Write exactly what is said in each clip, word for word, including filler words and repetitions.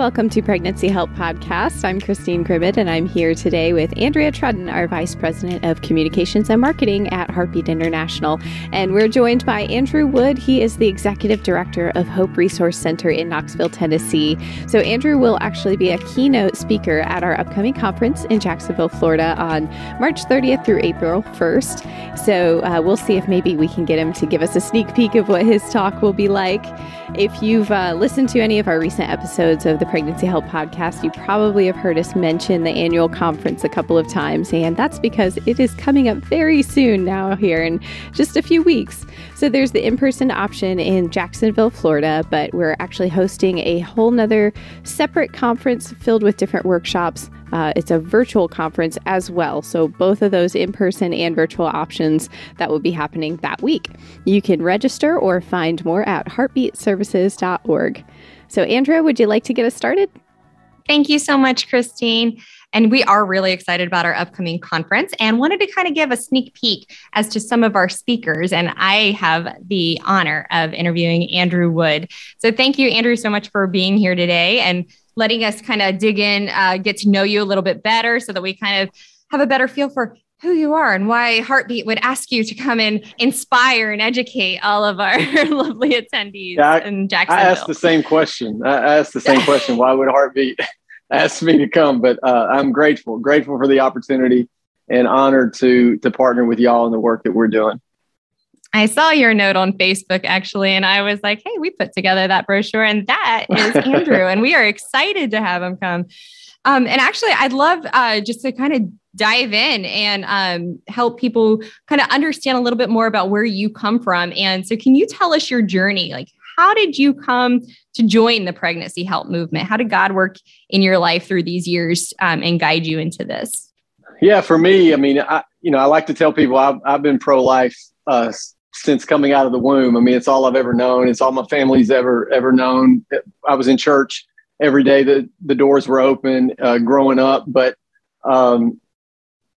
Welcome to Pregnancy Help Podcast. I'm Christine Gribbett, and I'm here today with Andrea Trudden, our Vice President of Communications and Marketing at Heartbeat International. And we're joined by Andrew Wood. He is the Executive Director of Hope Resource Center in Knoxville, Tennessee. So Andrew will actually be a keynote speaker at our upcoming conference in Jacksonville, Florida on March thirtieth through April first. So uh, we'll see if maybe we can get him to give us a sneak peek of what his talk will be like. If you've uh, listened to any of our recent episodes of the Pregnancy Help Podcast, you probably have heard us mention the annual conference a couple of times, and that's because it is coming up very soon now, here in just a few weeks. So there's the in-person option in Jacksonville, Florida, but we're actually hosting a whole nother separate conference filled with different workshops. Uh, it's a virtual conference as well. So both of those in-person and virtual options that will be happening that week. You can register or find more at heartbeat services dot org. So Andrea, would you like to get us started? Thank you so much, Christine. And we are really excited about our upcoming conference and wanted to kind of give a sneak peek as to some of our speakers. And I have the honor of interviewing Andrew Wood. So thank you, Andrew, so much for being here today and letting us kind of dig in, uh, get to know you a little bit better so that we kind of have a better feel for who you are and why Heartbeat would ask you to come and inspire and educate all of our lovely attendees yeah, I, in Jacksonville. I asked the same question. I asked the same question. Why would Heartbeat ask me to come? But uh, I'm grateful, grateful for the opportunity and honored to to partner with y'all in the work that we're doing. I saw your note on Facebook, actually, and I was like, hey, we put together that brochure, and that is Andrew, and we are excited to have him come. Um, and actually, I'd love uh, just to kind of dive in and um, help people kind of understand a little bit more about where you come from. And so can you tell us your journey? Like, how did you come to join the pregnancy help movement? How did God work in your life through these years um, and guide you into this? Yeah, for me, I mean, I, you know, I like to tell people I've, I've been pro-life uh, since coming out of the womb. I mean, it's all I've ever known. It's all my family's ever, ever known. I was in church every day that the doors were open uh, growing up. But, um,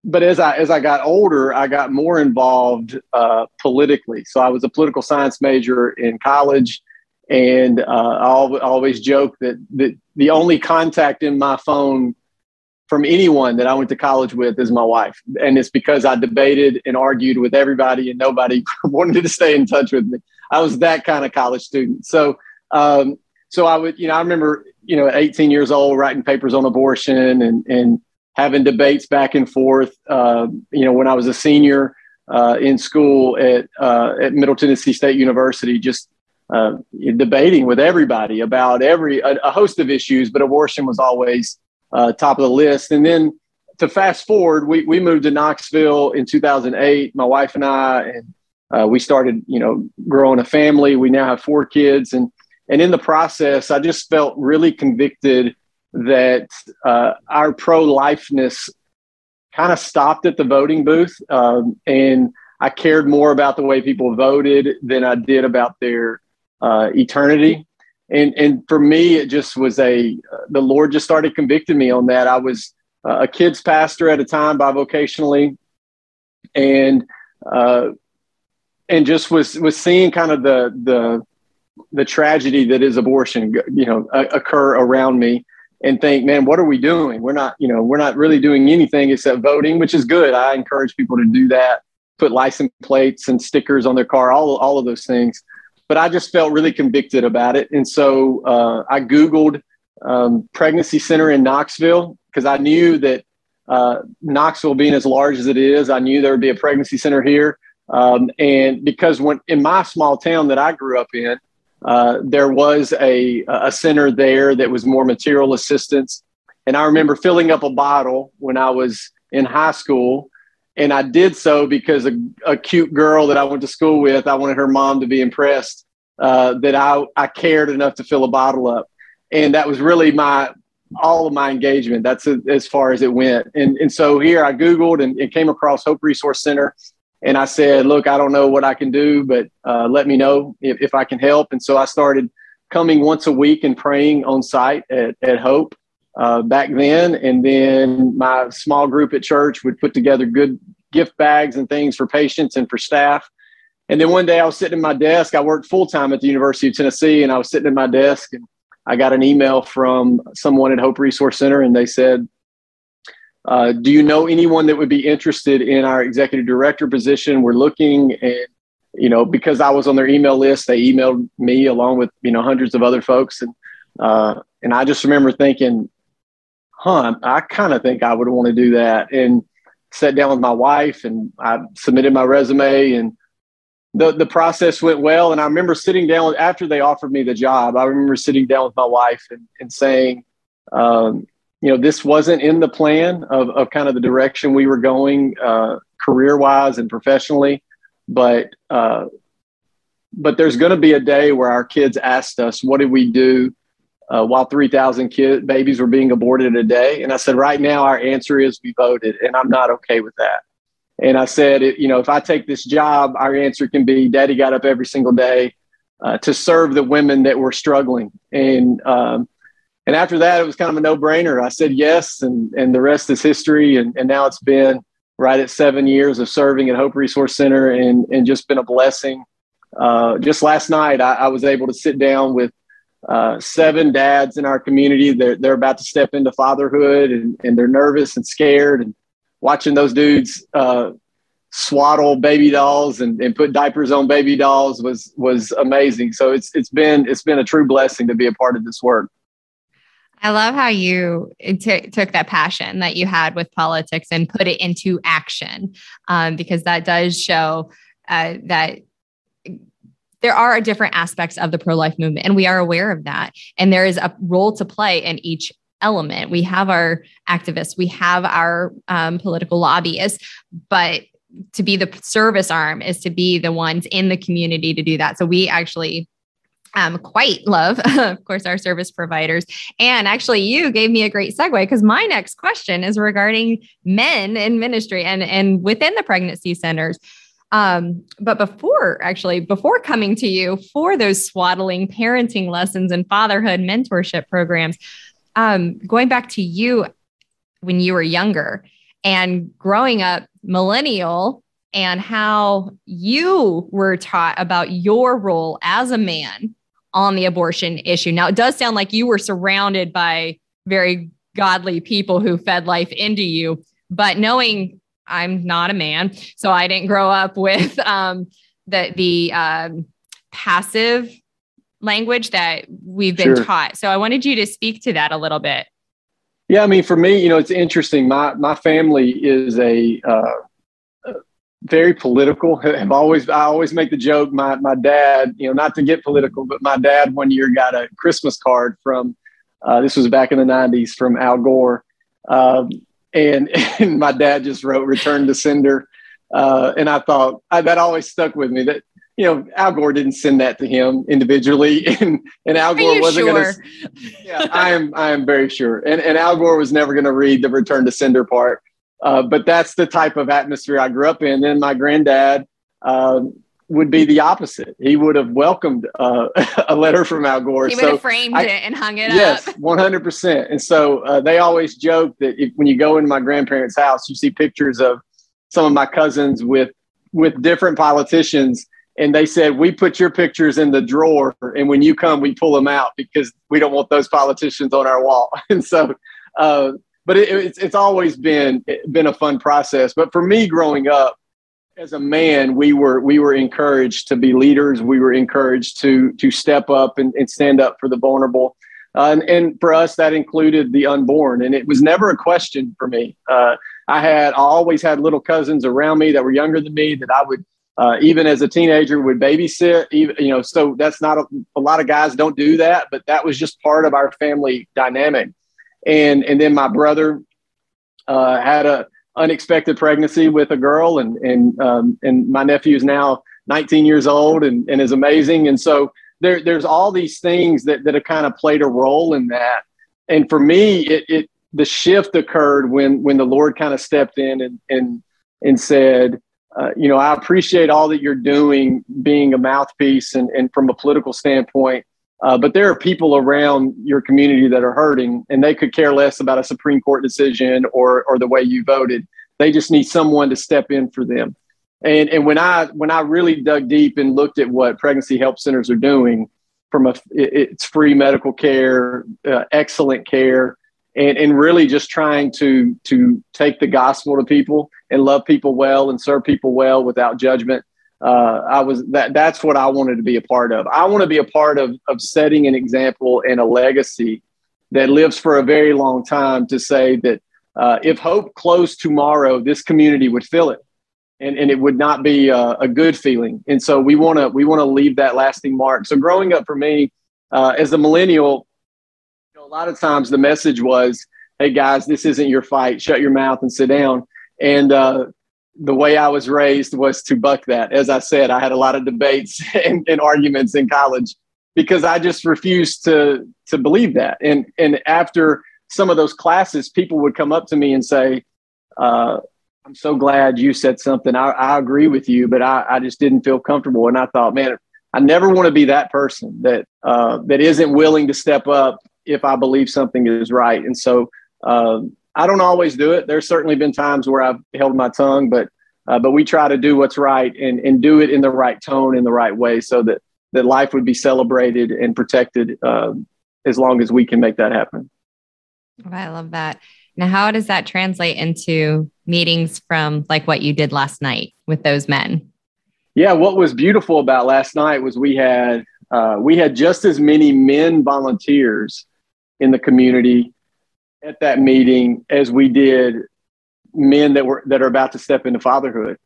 but as I, as I got older, I got more involved uh, politically. So I was a political science major in college. And uh, I always joke that, that the only contact in my phone from anyone that I went to college with is my wife. And it's because I debated and argued with everybody and nobody wanted to stay in touch with me. I was that kind of college student. So, um, so I would, you know, I remember, you know, at eighteen years old, writing papers on abortion and, and having debates back and forth. Uh, you know, when I was a senior uh, in school at, uh, at Middle Tennessee State University, just uh, debating with everybody about every, a, a host of issues, but abortion was always Uh, top of the list. And then to fast forward, we we moved to Knoxville in two thousand eight, my wife and I, and uh, we started, you know, growing a family. We now have four kids. And, and in the process, I just felt really convicted that uh, our pro-lifeness kind of stopped at the voting booth. Um, and I cared more about the way people voted than I did about their uh, eternity. And and for me, it just was a, uh, the Lord just started convicting me on that. I was uh, a kids pastor at a time, bivocationally, and uh, and just was was seeing kind of the the the tragedy that is abortion, you know, uh, occur around me, and think, man, what are we doing? We're not, you know, we're not really doing anything except voting, which is good. I encourage people to do that, put license plates and stickers on their car, all all of those things. But I just felt really convicted about it. And so uh, I Googled um, pregnancy center in Knoxville, because I knew that uh, Knoxville being as large as it is, I knew there would be a pregnancy center here. Um, and because when in my small town that I grew up in, uh, there was a, a center there that was more material assistance. And I remember filling up a bottle when I was in high school. And I did so because a, a cute girl that I went to school with, I wanted her mom to be impressed uh, that I, I cared enough to fill a bottle up. And that was really my all of my engagement. That's a, as far as it went. And and so here I Googled and, and came across Hope Resource Center. And I said, look, I don't know what I can do, but uh, let me know if, if I can help. And so I started coming once a week and praying on site at, at Hope. Uh, back then. And then my small group at church would put together good gift bags and things for patients and for staff. And then one day I was sitting at my desk. I worked full time at the University of Tennessee, and I was sitting at my desk and I got an email from someone at Hope Resource Center, and they said, uh, do you know anyone that would be interested in our executive director position? We're looking. And, you know, because I was on their email list, they emailed me along with, you know, hundreds of other folks. And, uh, and I just remember thinking, huh, I kind of think I would want to do that. And sat down with my wife, and I submitted my resume, and the the process went well. And I remember sitting down after they offered me the job, I remember sitting down with my wife and, and saying, um, you know, this wasn't in the plan of, of kind of the direction we were going uh, career wise and professionally, but, uh, but there's going to be a day where our kids asked us, what did we do uh, while three thousand kids, babies were being aborted a day? And I said, right now, our answer is we voted, and I'm not okay with that. And I said, you know, if I take this job, our answer can be daddy got up every single day uh, to serve the women that were struggling. And um, and after that, it was kind of a no brainer. I said yes, and and the rest is history. And, and now it's been right at seven years of serving at Hope Resource Center, and, and just been a blessing. Uh, just last night, I, I was able to sit down with uh, seven dads in our community. They're, they're about to step into fatherhood, and, and they're nervous and scared, and watching those dudes uh, swaddle baby dolls and, and put diapers on baby dolls was was amazing. So it's it's been it's been a true blessing to be a part of this work. I love how you t- took that passion that you had with politics and put it into action, um, because that does show uh, that there are different aspects of the pro-life movement, and we are aware of that. And there is a role to play in each element. We have our activists, we have our um, political lobbyists, but to be the service arm is to be the ones in the community to do that. So we actually um, quite love, of course, our service providers. And actually, you gave me a great segue, because my next question is regarding men in ministry and, and within the pregnancy centers. Um, but before, actually, before coming to you for those swaddling parenting lessons and fatherhood mentorship programs, Um, going back to you when you were younger and growing up millennial, and how you were taught about your role as a man on the abortion issue. Now, it does sound like you were surrounded by very godly people who fed life into you, but knowing I'm not a man, so I didn't grow up with um, the, the um, passive language that we've been sure. taught. So I wanted you to speak to that a little bit. Yeah. I mean, for me, you know, it's interesting. My, my family is a, uh, very political. I've always, I always make the joke. My, my dad, you know, not to get political, but my dad one year got a Christmas card from, uh, this was back in the nineties, from Al Gore. Um, and, and my dad just wrote return to sender. Uh, and I thought I, that always stuck with me, that, you know, Al Gore didn't send that to him individually, and, and Al Gore wasn't sure? going to, yeah, I am, I am very sure. And, and Al Gore was never going to read the return to sender part. Uh, but that's the type of atmosphere I grew up in. Then my granddad uh, would be the opposite. He would have welcomed uh, a letter from Al Gore. He would so have framed I, it and hung it yes, up. Yes, one hundred percent. And so uh, they always joke that if, when you go into my grandparents' house, you see pictures of some of my cousins with, with different politicians. And they said, we put your pictures in the drawer, and when you come, we pull them out because we don't want those politicians on our wall. And so, uh, but it, it's, it's always been been a fun process. But for me, growing up as a man, we were we were encouraged to be leaders. We were encouraged to to step up and, and stand up for the vulnerable. Uh, and, and for us, that included the unborn. And it was never a question for me. Uh, I had I always had little cousins around me that were younger than me that I would Uh, even as a teenager would babysit, even, you know, so that's not a, a lot of guys don't do that, but that was just part of our family dynamic. And and then my brother uh, had a unexpected pregnancy with a girl, and and um, and my nephew is now nineteen years old and, and is amazing. And so there there's all these things that that have kind of played a role in that. And for me, it it the shift occurred when when the Lord kind of stepped in and and and said, Uh, you know, I appreciate all that you're doing, being a mouthpiece and, and from a political standpoint, uh, but there are people around your community that are hurting, and they could care less about a Supreme Court decision or or the way you voted. They just need someone to step in for them. And and when I when I really dug deep and looked at what pregnancy help centers are doing, from a, it's free medical care, uh, excellent care, and, and really just trying to, to take the gospel to people and love people well and serve people well without judgment. Uh, I was that that's what I wanted to be a part of. I want to be a part of, of setting an example and a legacy that lives for a very long time to say that uh, if hope closed tomorrow, this community would feel it. And, and it would not be a, a good feeling. And so we want to we want to leave that lasting mark. So growing up for me uh, as a millennial, you know, a lot of times the message was, hey, guys, this isn't your fight. Shut your mouth and sit down. And uh, the way I was raised was to buck that. As I said, I had a lot of debates and, and arguments in college because I just refused to to believe that. And, and after some of those classes, people would come up to me and say, uh, I'm so glad you said something. I, I agree with you, but I, I just didn't feel comfortable. And I thought, man, I never want to be that person that uh, that isn't willing to step up if I believe something is right. And so uh, I don't always do it. There's certainly been times where I've held my tongue, but uh, but we try to do what's right and, and do it in the right tone, in the right way so that, that life would be celebrated and protected uh, as long as we can make that happen. I love that. Now, how does that translate into meetings from like what you did last night with those men? Yeah, what was beautiful about last night was we had uh, we had just as many men volunteers in the community at that meeting as we did men that were that are about to step into fatherhood.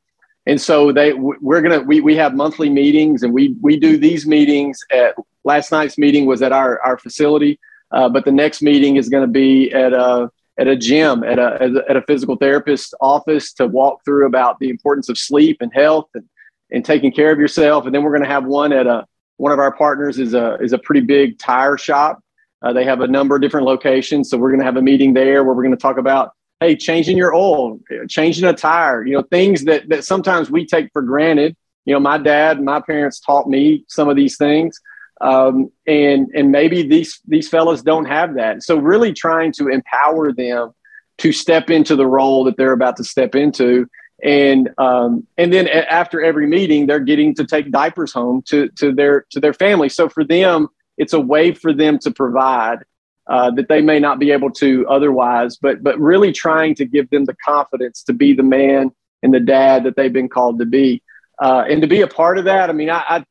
And so they we're gonna we we have monthly meetings, and we we do these meetings at last night's meeting was at our our facility, uh, but the next meeting is going to be at a at a gym, at a, at a physical therapist's office to walk through about the importance of sleep and health and, and taking care of yourself. And then we're going to have one at a, one of our partners is a, is a pretty big tire shop. Uh, they have a number of different locations. So we're going to have a meeting there where we're going to talk about, hey, changing your oil, changing a tire, you know, things that, that sometimes we take for granted. You know, my dad, my parents taught me some of these things. Um, and, and maybe these, these fellas don't have that. So really trying to empower them to step into the role that they're about to step into. And, um, and then a- after every meeting, they're getting to take diapers home to, to their, to their family. So for them, it's a way for them to provide, uh, that they may not be able to otherwise, but, but really trying to give them the confidence to be the man and the dad that they've been called to be, uh, and to be a part of that. I mean, I, I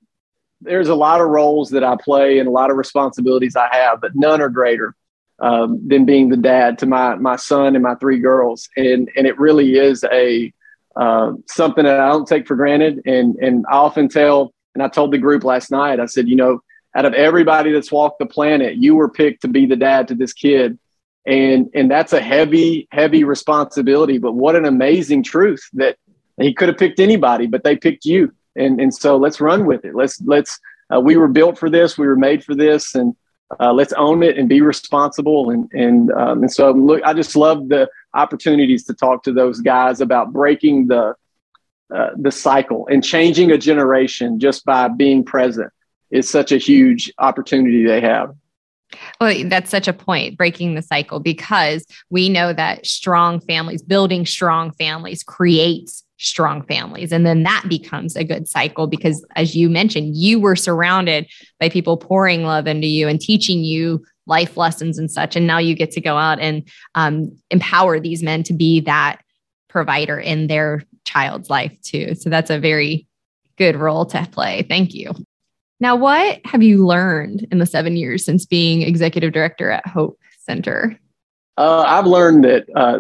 there's a lot of roles that I play and a lot of responsibilities I have, but none are greater um, than being the dad to my my son and my three girls. And and it really is a uh, something that I don't take for granted. And and I often tell, and I told the group last night, I said, you know, out of everybody that's walked the planet, you were picked to be the dad to this kid. And and that's a heavy, heavy responsibility. But what an amazing truth that he could have picked anybody, but they picked you. And and so let's run with it. Let's let's uh, we were built for this. We were made for this, and uh, let's own it and be responsible. And and um, and so look, I just love the opportunities to talk to those guys about breaking the uh, the cycle and changing a generation just by being present. It's such a huge opportunity they have. Well, that's such a point, breaking the cycle, because we know that strong families, building strong families creates strong families. And then that becomes a good cycle because, as you mentioned, you were surrounded by people pouring love into you and teaching you life lessons and such. And now you get to go out and um, empower these men to be that provider in their child's life too. So that's a very good role to play. Thank you. Now, what have you learned in the seven years since being executive director at Hope Center? Uh, I've learned that uh,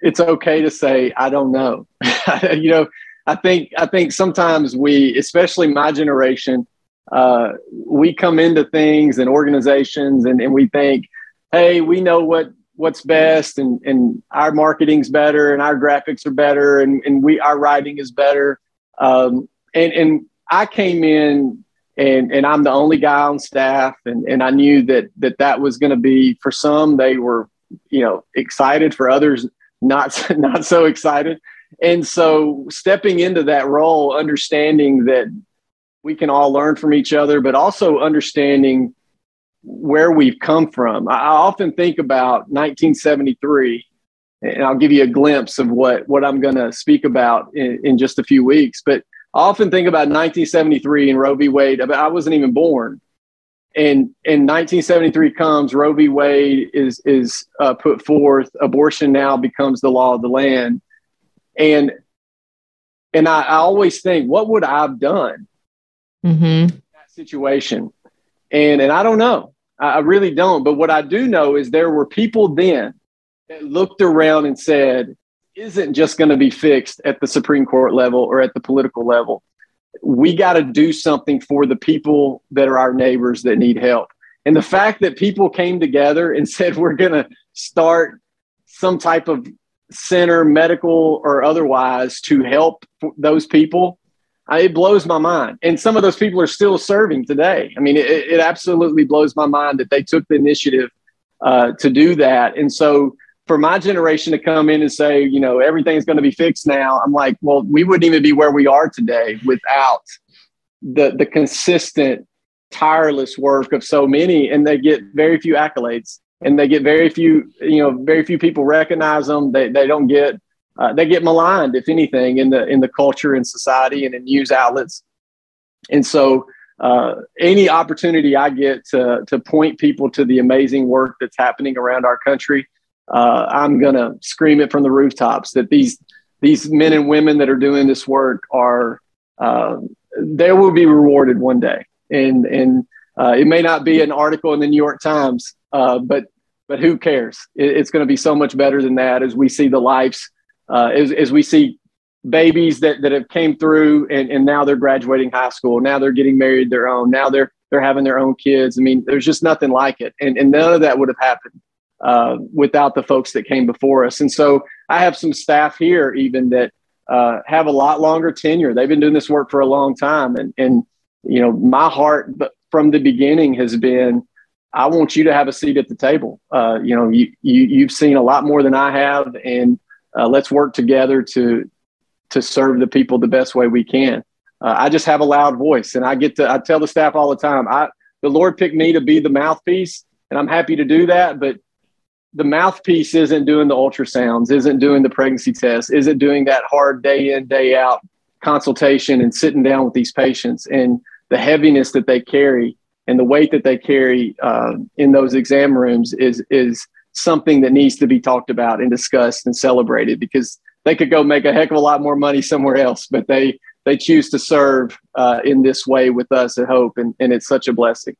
it's okay to say, I don't know. You know, I think I think sometimes we, especially my generation, uh, we come into things and organizations and, and we think, hey, we know what what's best and, and our marketing's better and our graphics are better and, and we our writing is better. Um, and, and I came in And and I'm the only guy on staff. And, and I knew that that, that was going to be, for some, they were, you know, excited, for others, not, not so excited. And so stepping into that role, understanding that we can all learn from each other, but also understanding where we've come from. I often think about nineteen seventy-three, and I'll give you a glimpse of what, what I'm going to speak about in, in just a few weeks. But I often think about nineteen seventy-three and Roe v. Wade. I wasn't even born. And in nineteen seventy-three comes, Roe v. Wade is is uh, put forth. Abortion now becomes the law of the land. And and I, I always think, what would I have done mm-hmm. in that situation? And and I don't know. I, I really don't. But what I do know is there were people then that looked around and said, isn't just going to be fixed at the Supreme Court level or at the political level. We got to do something for the people that are our neighbors that need help. And the fact that people came together and said, we're going to start some type of center, medical or otherwise, to help those people, it blows my mind. And some of those people are still serving today. I mean, it, it absolutely blows my mind that they took the initiative uh, to do that. And so for my generation to come in and say, you know, everything's going to be fixed now, I'm like, well, we wouldn't even be where we are today without the the consistent, tireless work of so many. And they get very few accolades, and they get very few, you know, very few people recognize them. They they don't get, uh, they get maligned, if anything, in the in the culture and society and in news outlets. And so uh, any opportunity I get to to point people to the amazing work that's happening around our country, Uh, I'm going to scream it from the rooftops that these these men and women that are doing this work are uh, they will be rewarded one day. And and uh, it may not be an article in the New York Times, uh, but but who cares? It, it's going to be so much better than that as we see the lives, uh, as, as we see babies that, that have came through and, and now they're graduating high school. Now they're getting married their own. Now they're they're having their own kids. I mean, there's just nothing like it. And, and none of that would have happened Uh, without the folks that came before us. And so I have some staff here even that uh, have a lot longer tenure. They've been doing this work for a long time. And, and, you know, my heart from the beginning has been, I want you to have a seat at the table. Uh, you know, you, you, you've seen a lot more than I have, and uh, let's work together to, to serve the people the best way we can. Uh, I just have a loud voice, and I get to, I tell the staff all the time, I, the Lord picked me to be the mouthpiece, and I'm happy to do that. But the mouthpiece isn't doing the ultrasounds, isn't doing the pregnancy tests, isn't doing that hard day in, day out consultation and sitting down with these patients and the heaviness that they carry and the weight that they carry uh, in those exam rooms is, is something that needs to be talked about and discussed and celebrated, because they could go make a heck of a lot more money somewhere else, but they, they choose to serve uh, in this way with us at Hope. And, and it's such a blessing.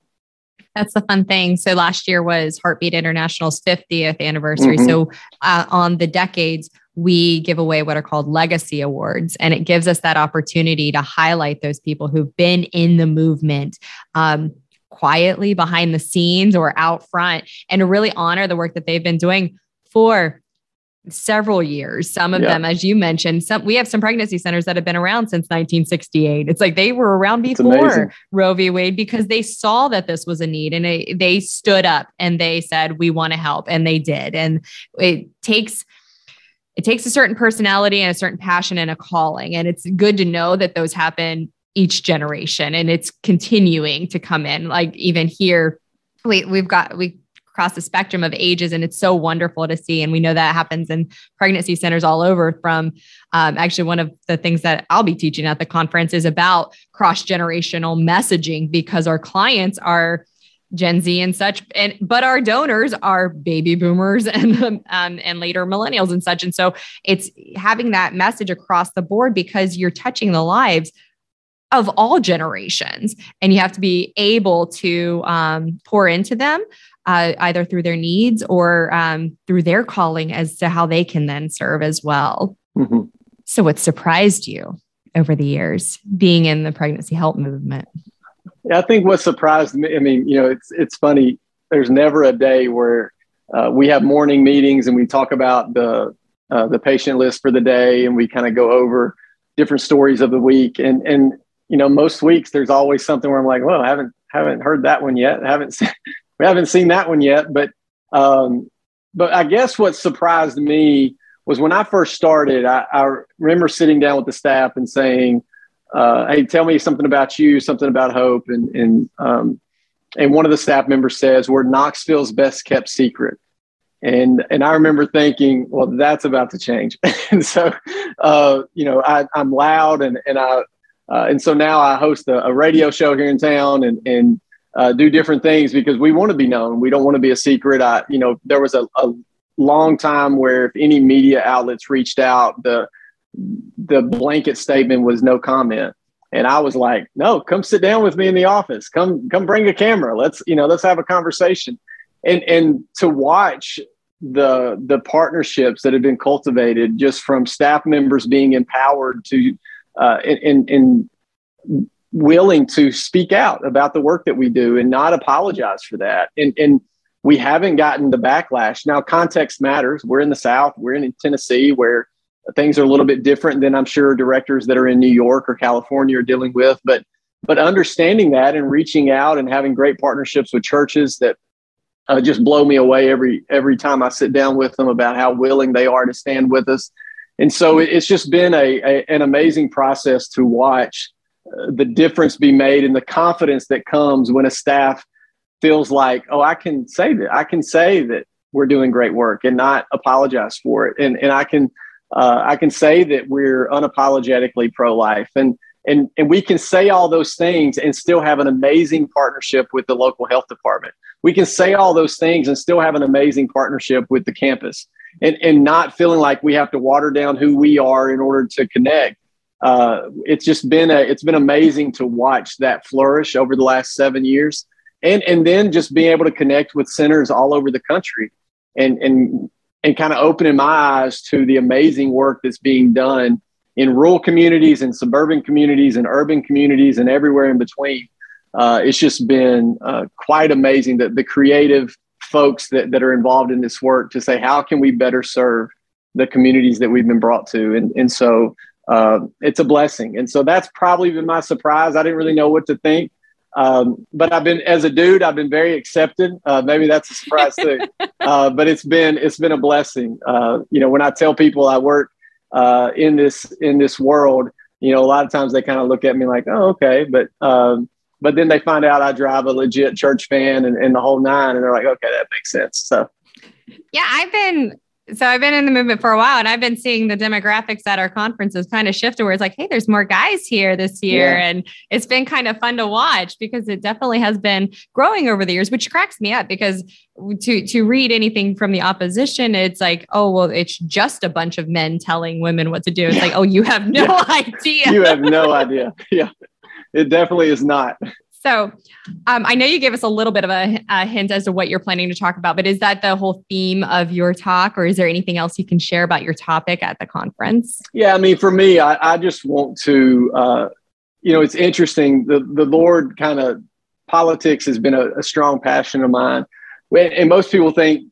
That's the fun thing. So last year was Heartbeat International's fiftieth anniversary. Mm-hmm. So uh, on the decades, we give away what are called legacy awards. And it gives us that opportunity to highlight those people who've been in the movement um, quietly behind the scenes or out front, and to really honor the work that they've been doing for several years. Some of yeah. them, as you mentioned, some, we have some pregnancy centers that have been around since nineteen sixty-eight. It's like they were around before Roe v. Wade, because they saw that this was a need, and it, they stood up and they said, we want to help. And they did. And it takes, it takes a certain personality and a certain passion and a calling. And it's good to know that those happen each generation, and it's continuing to come in. Like even here, we, we've got, we, across the spectrum of ages. And it's so wonderful to see. And we know that happens in pregnancy centers all over. From um, actually, one of the things that I'll be teaching at the conference is about cross-generational messaging, because our clients are Gen Z and such, and but our donors are baby boomers and um, and later millennials and such. And so it's having that message across the board, because you're touching the lives of all generations, and you have to be able to um, pour into them, Uh, either through their needs or um, through their calling as to how they can then serve as well. Mm-hmm. So what surprised you over the years being in the pregnancy help movement? Yeah, I think what surprised me, I mean, you know, it's it's funny. There's never a day where uh, we have morning meetings and we talk about the uh, the patient list for the day, and we kind of go over different stories of the week. And, and you know, most weeks there's always something where I'm like, well, I haven't, haven't heard that one yet. I haven't seen We haven't seen that one yet, but um, but I guess what surprised me was when I first started, I, I remember sitting down with the staff and saying, uh, hey, tell me something about you, something about Hope. And and um, and one of the staff members says, we're Knoxville's best kept secret. And and I remember thinking, well, that's about to change. And so, uh, you know, I, I'm loud and, and I uh, and so now I host a, a radio show here in town, and and uh, do different things because we want to be known. We don't want to be a secret. I, you know, there was a, a long time where if any media outlets reached out, the the blanket statement was no comment. And I was like, no, come sit down with me in the office. Come, come bring a camera. Let's, you know, let's have a conversation. And and to watch the the partnerships that have been cultivated just from staff members being empowered to uh, and, and willing to speak out about the work that we do and not apologize for that. And, and we haven't gotten the backlash. Now, context matters. We're in the South. We're in Tennessee where things are a little bit different than I'm sure directors that are in New York or California are dealing with. But but understanding that and reaching out and having great partnerships with churches that uh, just blow me away every every time I sit down with them about how willing they are to stand with us. And so it, it's just been a, a an amazing process to watch uh, the difference be made and the confidence that comes when a staff feels like, oh, I can say that. I can say that we're doing great work and not apologize for it. And and I can Uh, I can say that we're unapologetically pro-life, and and and we can say all those things and still have an amazing partnership with the local health department. We can say all those things and still have an amazing partnership with the campus, and and not feeling like we have to water down who we are in order to connect. Uh, it's just been a it's been amazing to watch that flourish over the last seven years, and and then just being able to connect with centers all over the country, and and. and kind of opening my eyes to the amazing work that's being done in rural communities and suburban communities and urban communities and everywhere in between. Uh, it's just been uh, quite amazing that the creative folks that, that are involved in this work to say, how can we better serve the communities that we've been brought to? And, and so uh, it's a blessing. And so that's probably been my surprise. I didn't really know what to think. Um, but I've been, as a dude, I've been very accepted. Uh, maybe that's a surprise too. Uh, but it's been, it's been a blessing. Uh, you know, when I tell people I work, uh, in this, in this world, you know, a lot of times they kind of look at me like, oh, okay. But, um, but then they find out I drive a legit church van and, and the whole nine, and they're like, okay, that makes sense. So, yeah, I've been, so I've been in the movement for a while, and I've been seeing the demographics at our conferences kind of shift where it's like, hey, there's more guys here this year. Yeah. And it's been kind of fun to watch because it definitely has been growing over the years, which cracks me up because to, to read anything from the opposition, it's like, oh, well, it's just a bunch of men telling women what to do. It's yeah. like, oh, you have no yeah. idea. You have no idea. Yeah, it definitely is not. So um, I know you gave us a little bit of a, a hint as to what you're planning to talk about, but is that the whole theme of your talk, or is there anything else you can share about your topic at the conference? Yeah, I mean, for me, I, I just want to, uh, you know, it's interesting. The the Lord kind of politics has been a, a strong passion of mine. And most people think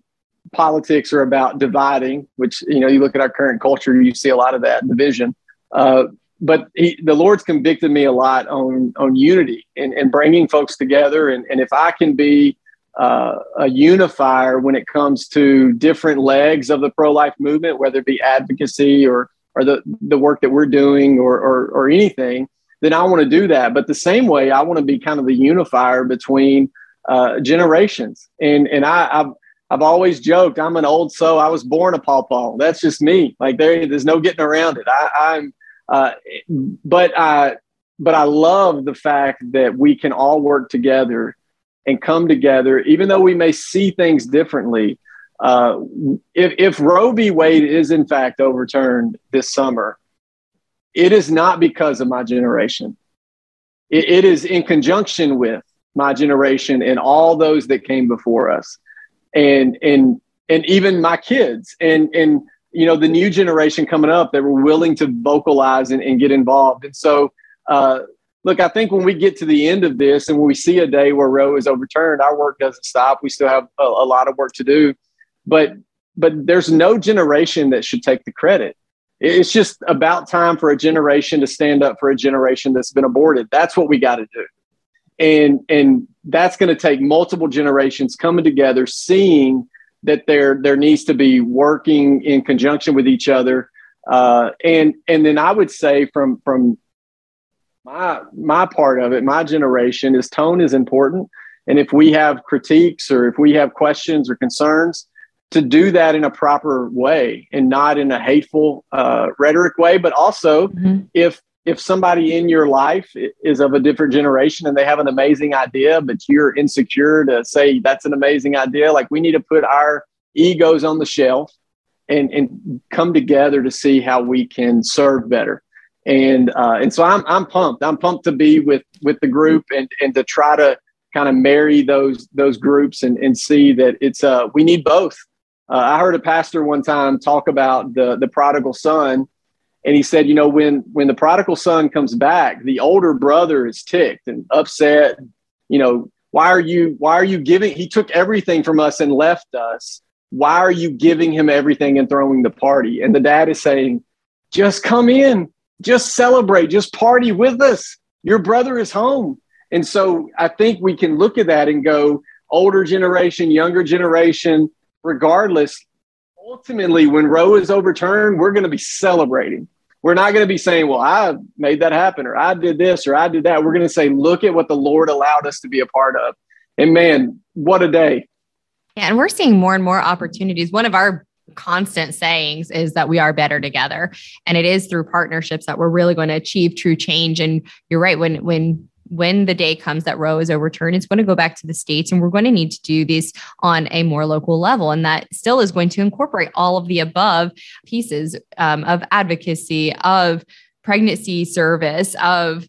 politics are about dividing, which, you know, you look at our current culture, you see a lot of that division. Uh But he, the Lord's convicted me a lot on on unity and, and bringing folks together. And, and if I can be uh, a unifier when it comes to different legs of the pro-life movement, whether it be advocacy or or the, the work that we're doing or, or, or anything, then I want to do that. But the same way, I want to be kind of the unifier between uh, generations. And and I, I've, I've always joked, I'm an old so. I was born a pawpaw. That's just me. Like there, there's no getting around it. I, I'm Uh, but I, but I love the fact that we can all work together and come together, even though we may see things differently. Uh, if, if Roe v. Wade is in fact overturned this summer, it is not because of my generation. It, it is in conjunction with my generation and all those that came before us, and and and even my kids and and. you know, the new generation coming up that were willing to vocalize and, and get involved. And so, uh, look, I think when we get to the end of this and when we see a day where Roe is overturned, our work doesn't stop. We still have a, a lot of work to do, but, but there's no generation that should take the credit. It's just about time for a generation to stand up for a generation that's been aborted. That's what we got to do. And, and that's going to take multiple generations coming together, seeing that there there needs to be working in conjunction with each other, uh, and and then I would say from from my my part of it, my generation, is tone is important, and if we have critiques or if we have questions or concerns, to do that in a proper way and not in a hateful uh, rhetoric way, but also mm-hmm. if if somebody in your life is of a different generation and they have an amazing idea, but you're insecure to say that's an amazing idea, like we need to put our egos on the shelf and, and come together to see how we can serve better. And uh, and so I'm I'm pumped. I'm pumped to be with with the group and and to try to kind of marry those those groups and, and see that it's uh we need both. Uh, I heard a pastor one time talk about the the prodigal son. And he said, you know, when when the prodigal son comes back, the older brother is ticked and upset. You know, why are you why are you giving? He took everything from us and left us. Why are you giving him everything and throwing the party? And the dad is saying, just come in, just celebrate, just party with us. Your brother is home. And so I think we can look at that and go, older generation, younger generation, regardless. Ultimately, when Roe is overturned, we're going to be celebrating. We're not going to be saying, well, I made that happen, or I did this, or I did that. We're going to say, look at what the Lord allowed us to be a part of. And man, what a day. Yeah, and we're seeing more and more opportunities. One of our constant sayings is that we are better together. And it is through partnerships that we're really going to achieve true change. And you're right, when when when the day comes that Roe is overturned, it's going to go back to the states, and we're going to need to do this on a more local level. And that still is going to incorporate all of the above pieces um, of advocacy, of pregnancy service, of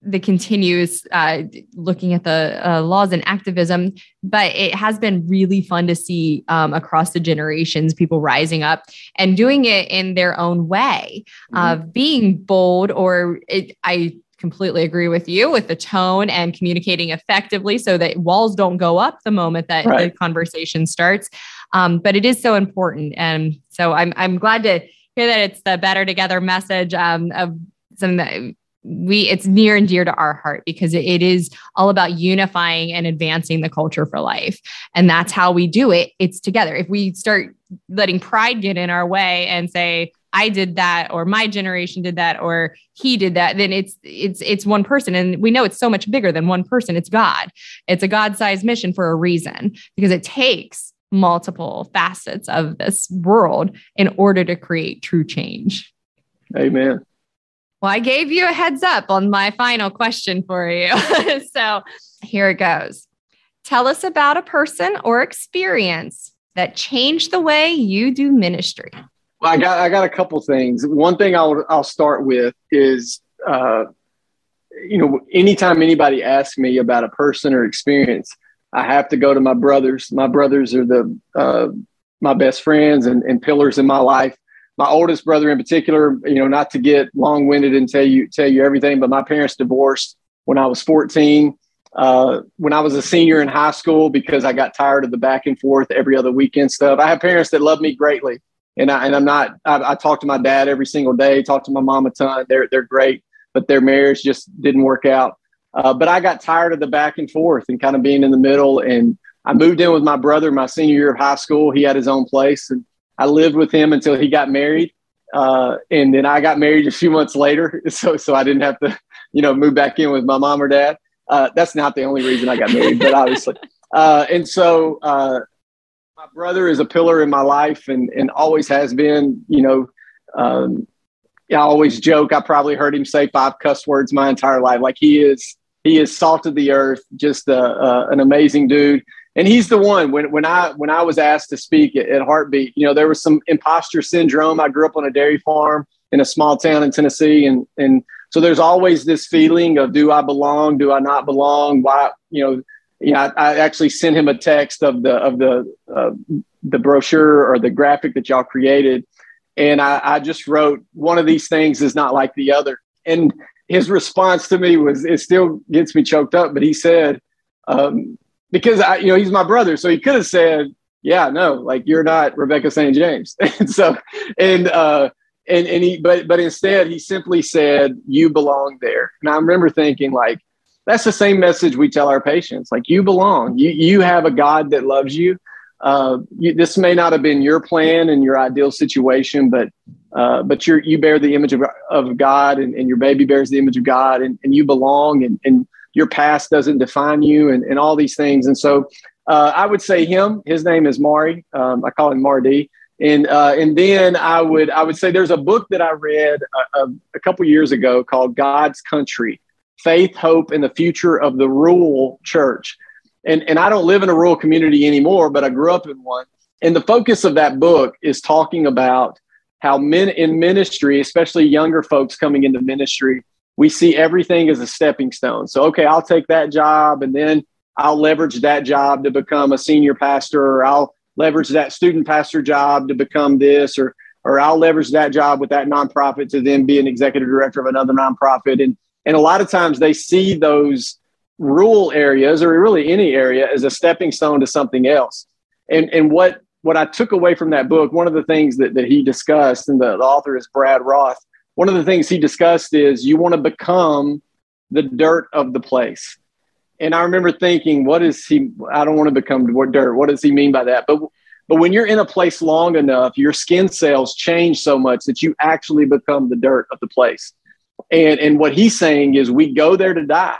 the continuous uh, looking at the uh, laws and activism. But it has been really fun to see um, across the generations, people rising up and doing it in their own way, mm-hmm. of being bold, or it, I completely agree with you with the tone and communicating effectively so that walls don't go up the moment that right. the conversation starts. Um, but it is so important. And so I'm, I'm glad to hear that it's the better together message um, of something that we, it's near and dear to our heart, because it, it is all about unifying and advancing the culture for life. And that's how we do it. It's together. If we start letting pride get in our way and say, I did that, or my generation did that, or he did that, then it's, it's, it's one person. And we know it's so much bigger than one person. It's God. It's a God-sized mission for a reason, because it takes multiple facets of this world in order to create true change. Amen. Well, I gave you a heads up on my final question for you. So here it goes. Tell us about a person or experience that changed the way you do ministry. Well, I got I got a couple things. One thing I'll I'll start with is, uh, you know, anytime anybody asks me about a person or experience, I have to go to my brothers. My brothers are the uh, my best friends and, and pillars in my life. My oldest brother in particular, you know, not to get long winded and tell you tell you everything, but my parents divorced when I was fourteen. Uh, when I was a senior in high school, because I got tired of the back and forth every other weekend stuff. I have parents that love me greatly. And, I, and I'm not, I, I talk to my dad every single day, talk to my mom a ton. They're, they're great, but their marriage just didn't work out. Uh, but I got tired of the back and forth and kind of being in the middle. And I moved in with my brother my senior year of high school. He had his own place, and I lived with him until he got married. Uh, and then I got married a few months later. So, so I didn't have to, you know, move back in with my mom or dad. Uh, that's not the only reason I got married, but obviously. Uh, and so, uh, my brother is a pillar in my life, and, and always has been. You know, um, I always joke, I probably heard him say five cuss words my entire life. Like he is, he is salt of the earth, just a, a, an amazing dude. And he's the one when, when I, when I was asked to speak at, at Heartbeat, you know, there was some imposter syndrome. I grew up on a dairy farm in a small town in Tennessee. And, and so there's always this feeling of, do I belong? Do I not belong? Why, you know, You know, I, I actually sent him a text of the of the uh, the brochure or the graphic that y'all created, and I, I just wrote, one of these things is not like the other. And his response to me was, it still gets me choked up. But he said, um, because I, you know, he's my brother, so he could have said, yeah, no, like you're not Rebecca Saint James. and so, and uh, and and he, but but instead, he simply said, you belong there. And I remember thinking, like, that's the same message we tell our patients. Like, you belong. You you have a God that loves you. Uh, you this may not have been your plan and your ideal situation, but uh, but you you bear the image of, of God, and, and your baby bears the image of God, and, and you belong, and, and your past doesn't define you, and, and all these things. And so uh, I would say him. His name is Mari. Um, I call him Mardi. And uh, and then I would I would say there's a book that I read a, a couple years ago called God's Country: Faith, Hope, and the Future of the Rural Church. And and I don't live in a rural community anymore, but I grew up in one. And the focus of that book is talking about how men in ministry, especially younger folks coming into ministry, we see everything as a stepping stone. So, okay, I'll take that job, and then I'll leverage that job to become a senior pastor, or I'll leverage that student pastor job to become this, or or I'll leverage that job with that nonprofit to then be an executive director of another nonprofit. And and a lot of times they see those rural areas, or really any area, as a stepping stone to something else. And and what what I took away from that book, one of the things that, that he discussed, and the, the author is Brad Roth, one of the things he discussed is you want to become the dirt of the place. And I remember thinking, what is he, I don't want to become dirt. What does he mean by that? But but when you're in a place long enough, your skin cells change so much that you actually become the dirt of the place. And and what he's saying is we go there to die.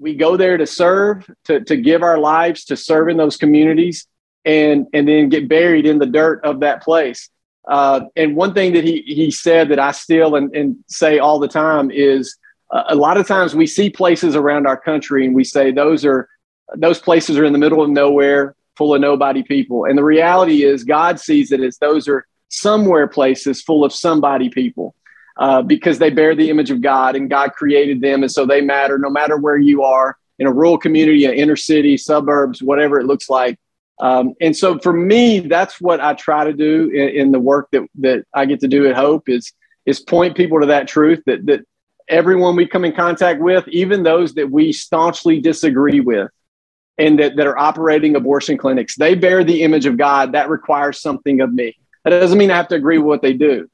We go there to serve, to, to give our lives, to serve in those communities, and and then get buried in the dirt of that place. Uh, and one thing that he he said that I still and, and say all the time is, a lot of times we see places around our country and we say those are those places are in the middle of nowhere, full of nobody people. And the reality is God sees it as those are somewhere places full of somebody people, uh, because they bear the image of God and God created them. And so they matter no matter where you are, in a rural community, an inner city, suburbs, whatever it looks like. Um, and so for me, that's what I try to do in, in the work that, that I get to do at Hope is is point people to that truth that that. Everyone we come in contact with, even those that we staunchly disagree with and that, that are operating abortion clinics, they bear the image of God. That requires something of me. That doesn't mean I have to agree with what they do,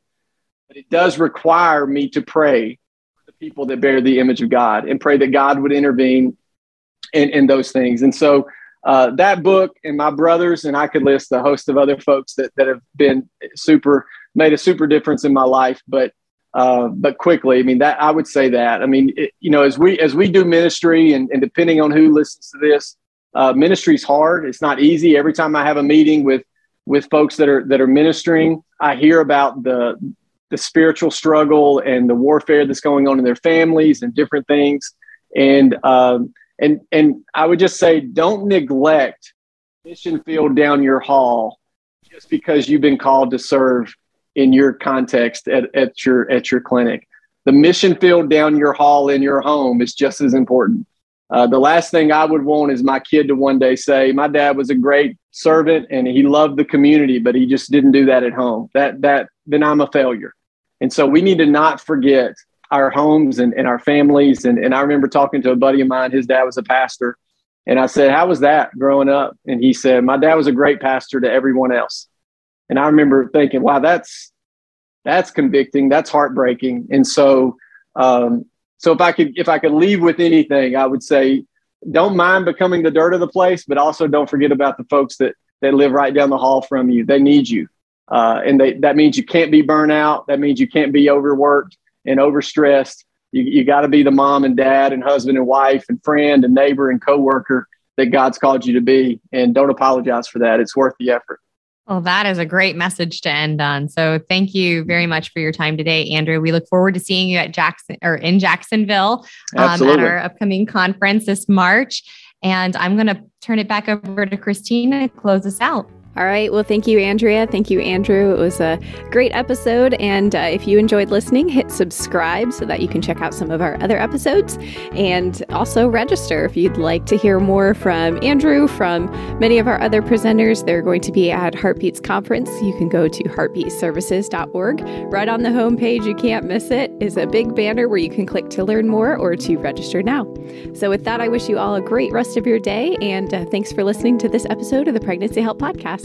but it does require me to pray for the people that bear the image of God and pray that God would intervene in, in those things. And so uh, that book and my brothers, and I could list a host of other folks that, that have been super, made a super difference in my life, but Uh, but quickly, I mean, that I would say that, I mean, it, you know, as we as we do ministry and, and depending on who listens to this, uh, ministry's hard. It's not easy. Every time I have a meeting with with folks that are that are ministering, I hear about the the spiritual struggle and the warfare that's going on in their families and different things. And um, and and I would just say, don't neglect mission field down your hall just because you've been called to serve in your context at, at your at your clinic. The mission field down your hall in your home is just as important. Uh, the last thing I would want is my kid to one day say, my dad was a great servant and he loved the community, but he just didn't do that at home. That that then I'm a failure. And so we need to not forget our homes and, and our families. And, and I remember talking to a buddy of mine, his dad was a pastor. And I said, how was that growing up? And he said, my dad was a great pastor to everyone else. And I remember thinking, wow, that's that's convicting. That's heartbreaking. And so um, so if I could if I could leave with anything, I would say, don't mind becoming the dirt of the place, but also don't forget about the folks that that live right down the hall from you. They need you. Uh, and they, that means you can't be burnt out. That means you can't be overworked and overstressed. You, you got to be the mom and dad and husband and wife and friend and neighbor and coworker that God's called you to be. And don't apologize for that. It's worth the effort. Well, that is a great message to end on. So thank you very much for your time today, Andrew. We look forward to seeing you at Jackson or in Jacksonville um, at our upcoming conference this March. And I'm going to turn it back over to Christina to close us out. All right. Well, thank you, Andrea. Thank you, Andrew. It was a great episode. And uh, if you enjoyed listening, hit subscribe so that you can check out some of our other episodes, and also register if you'd like to hear more from Andrew, from many of our other presenters. They're going to be at Heartbeat's conference. You can go to heartbeat services dot org. Right on the homepage, you can't miss it, is a big banner where you can click to learn more or to register now. So with that, I wish you all a great rest of your day. And uh, thanks for listening to this episode of the Pregnancy Help Podcast.